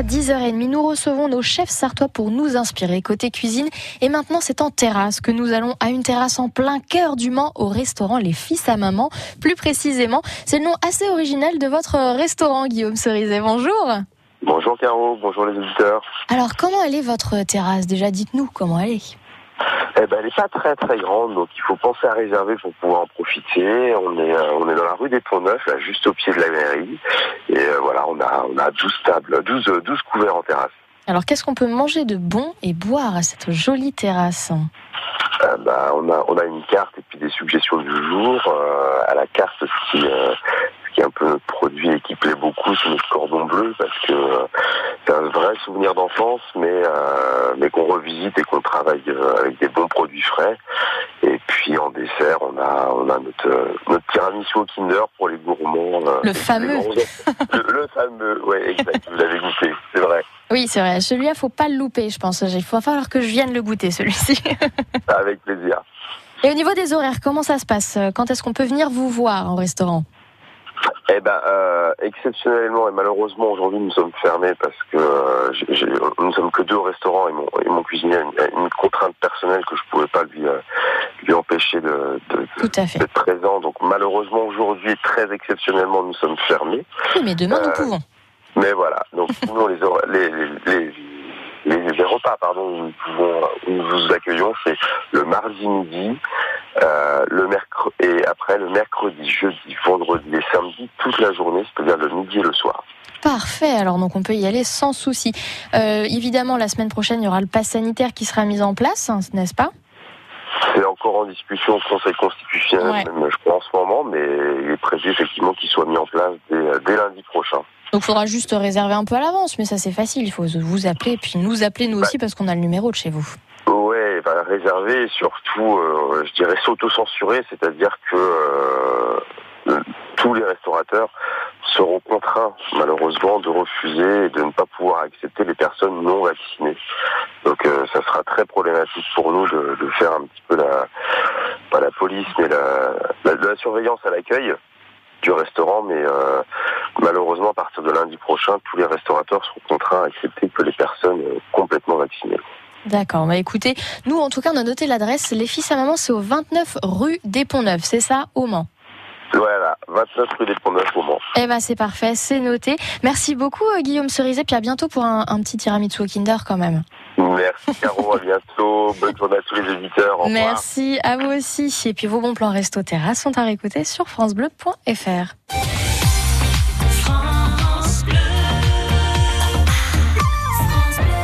jusqu'à 10h30. Nous recevons nos chefs sartois pour nous inspirer côté cuisine. Et maintenant, c'est en terrasse que nous allons à une terrasse en plein cœur du Mans au restaurant Les Fils à Maman. Plus précisément, c'est le nom assez original de votre restaurant, Guillaume Cerisay. Bonjour. Bonjour Caro, bonjour les auditeurs. Alors, comment elle est votre terrasse? Déjà, dites-nous comment elle est. Elle n'est pas très grande, donc il faut penser à réserver pour pouvoir en profiter. On est dans la rue des Ponts Neufs, là, juste au pied de la mairie. Et voilà, on a 12 tables, 12 couverts en terrasse. Alors qu'est-ce qu'on peut manger de bon et boire à cette jolie terrasse? On a une carte et puis des suggestions du jour. À la carte, ce qui est un peu notre produit et qui plaît beaucoup, c'est notre cordon bleu, parce que c'est un vrai souvenir d'enfance, mais qu'on revisite et qu'on travaille avec des bons produits frais. Et puis en dessert, on a notre tiramisu au Kinder pour les gourmands. Le fameux. Le fameux, oui, exact. Vous l'avez goûté, c'est vrai. Oui, c'est vrai. Celui-là, faut pas le louper, je pense. Il va falloir que je vienne le goûter, celui-ci. Avec plaisir. Et au niveau des horaires, comment ça se passe? Quand est-ce qu'on peut venir vous voir en restaurant? Exceptionnellement et malheureusement aujourd'hui nous sommes fermés parce que nous sommes que deux au restaurant et mon cuisinier a une contrainte personnelle que je pouvais pas lui empêcher d'être présent. Donc malheureusement aujourd'hui, très exceptionnellement, nous sommes fermés. Oui, mais demain nous pouvons. Mais voilà, donc nous les repas, pardon, où nous vous accueillons, c'est le mardi midi, et après le mercredi, jeudi, vendredi et samedi, toute la journée, c'est-à-dire le midi et le soir. Parfait, alors donc on peut y aller sans souci. Évidemment, la semaine prochaine, il y aura le pass sanitaire qui sera mis en place, hein, n'est-ce pas? C'est encore en discussion au Conseil constitutionnel, Même, je crois, en ce moment, mais il est prévu effectivement qu'il soit mis en place dès lundi prochain. Donc il faudra juste réserver un peu à l'avance, mais ça c'est facile, il faut vous appeler, puis nous appeler nous aussi parce qu'on a le numéro de chez vous. Ouais, réserver et surtout, je dirais s'auto-censurer, c'est-à-dire que tous les restaurateurs seront contraints malheureusement de refuser et de ne pas pouvoir accepter les personnes non vaccinées. Donc ça sera très problématique pour nous de faire un petit peu pas la police, mais la surveillance à l'accueil du restaurant, mais malheureusement, à partir de lundi prochain, tous les restaurateurs seront contraints à accepter que les personnes complètement vaccinées. D'accord, écoutez, nous en tout cas, on a noté l'adresse. Les Fils à Maman, c'est au 29 rue des Ponts Neufs, c'est ça, au Mans? Voilà, 29 rue des Ponts Neufs, au Mans. C'est parfait, c'est noté. Merci beaucoup Guillaume Cerisay, puis à bientôt pour un petit tiramisu au Kinder quand même. Merci Caro, à bientôt, bonne journée à tous les éditeurs. Merci à vous aussi, et puis vos bons plans resto terrasse sont à réécouter sur francebleu.fr.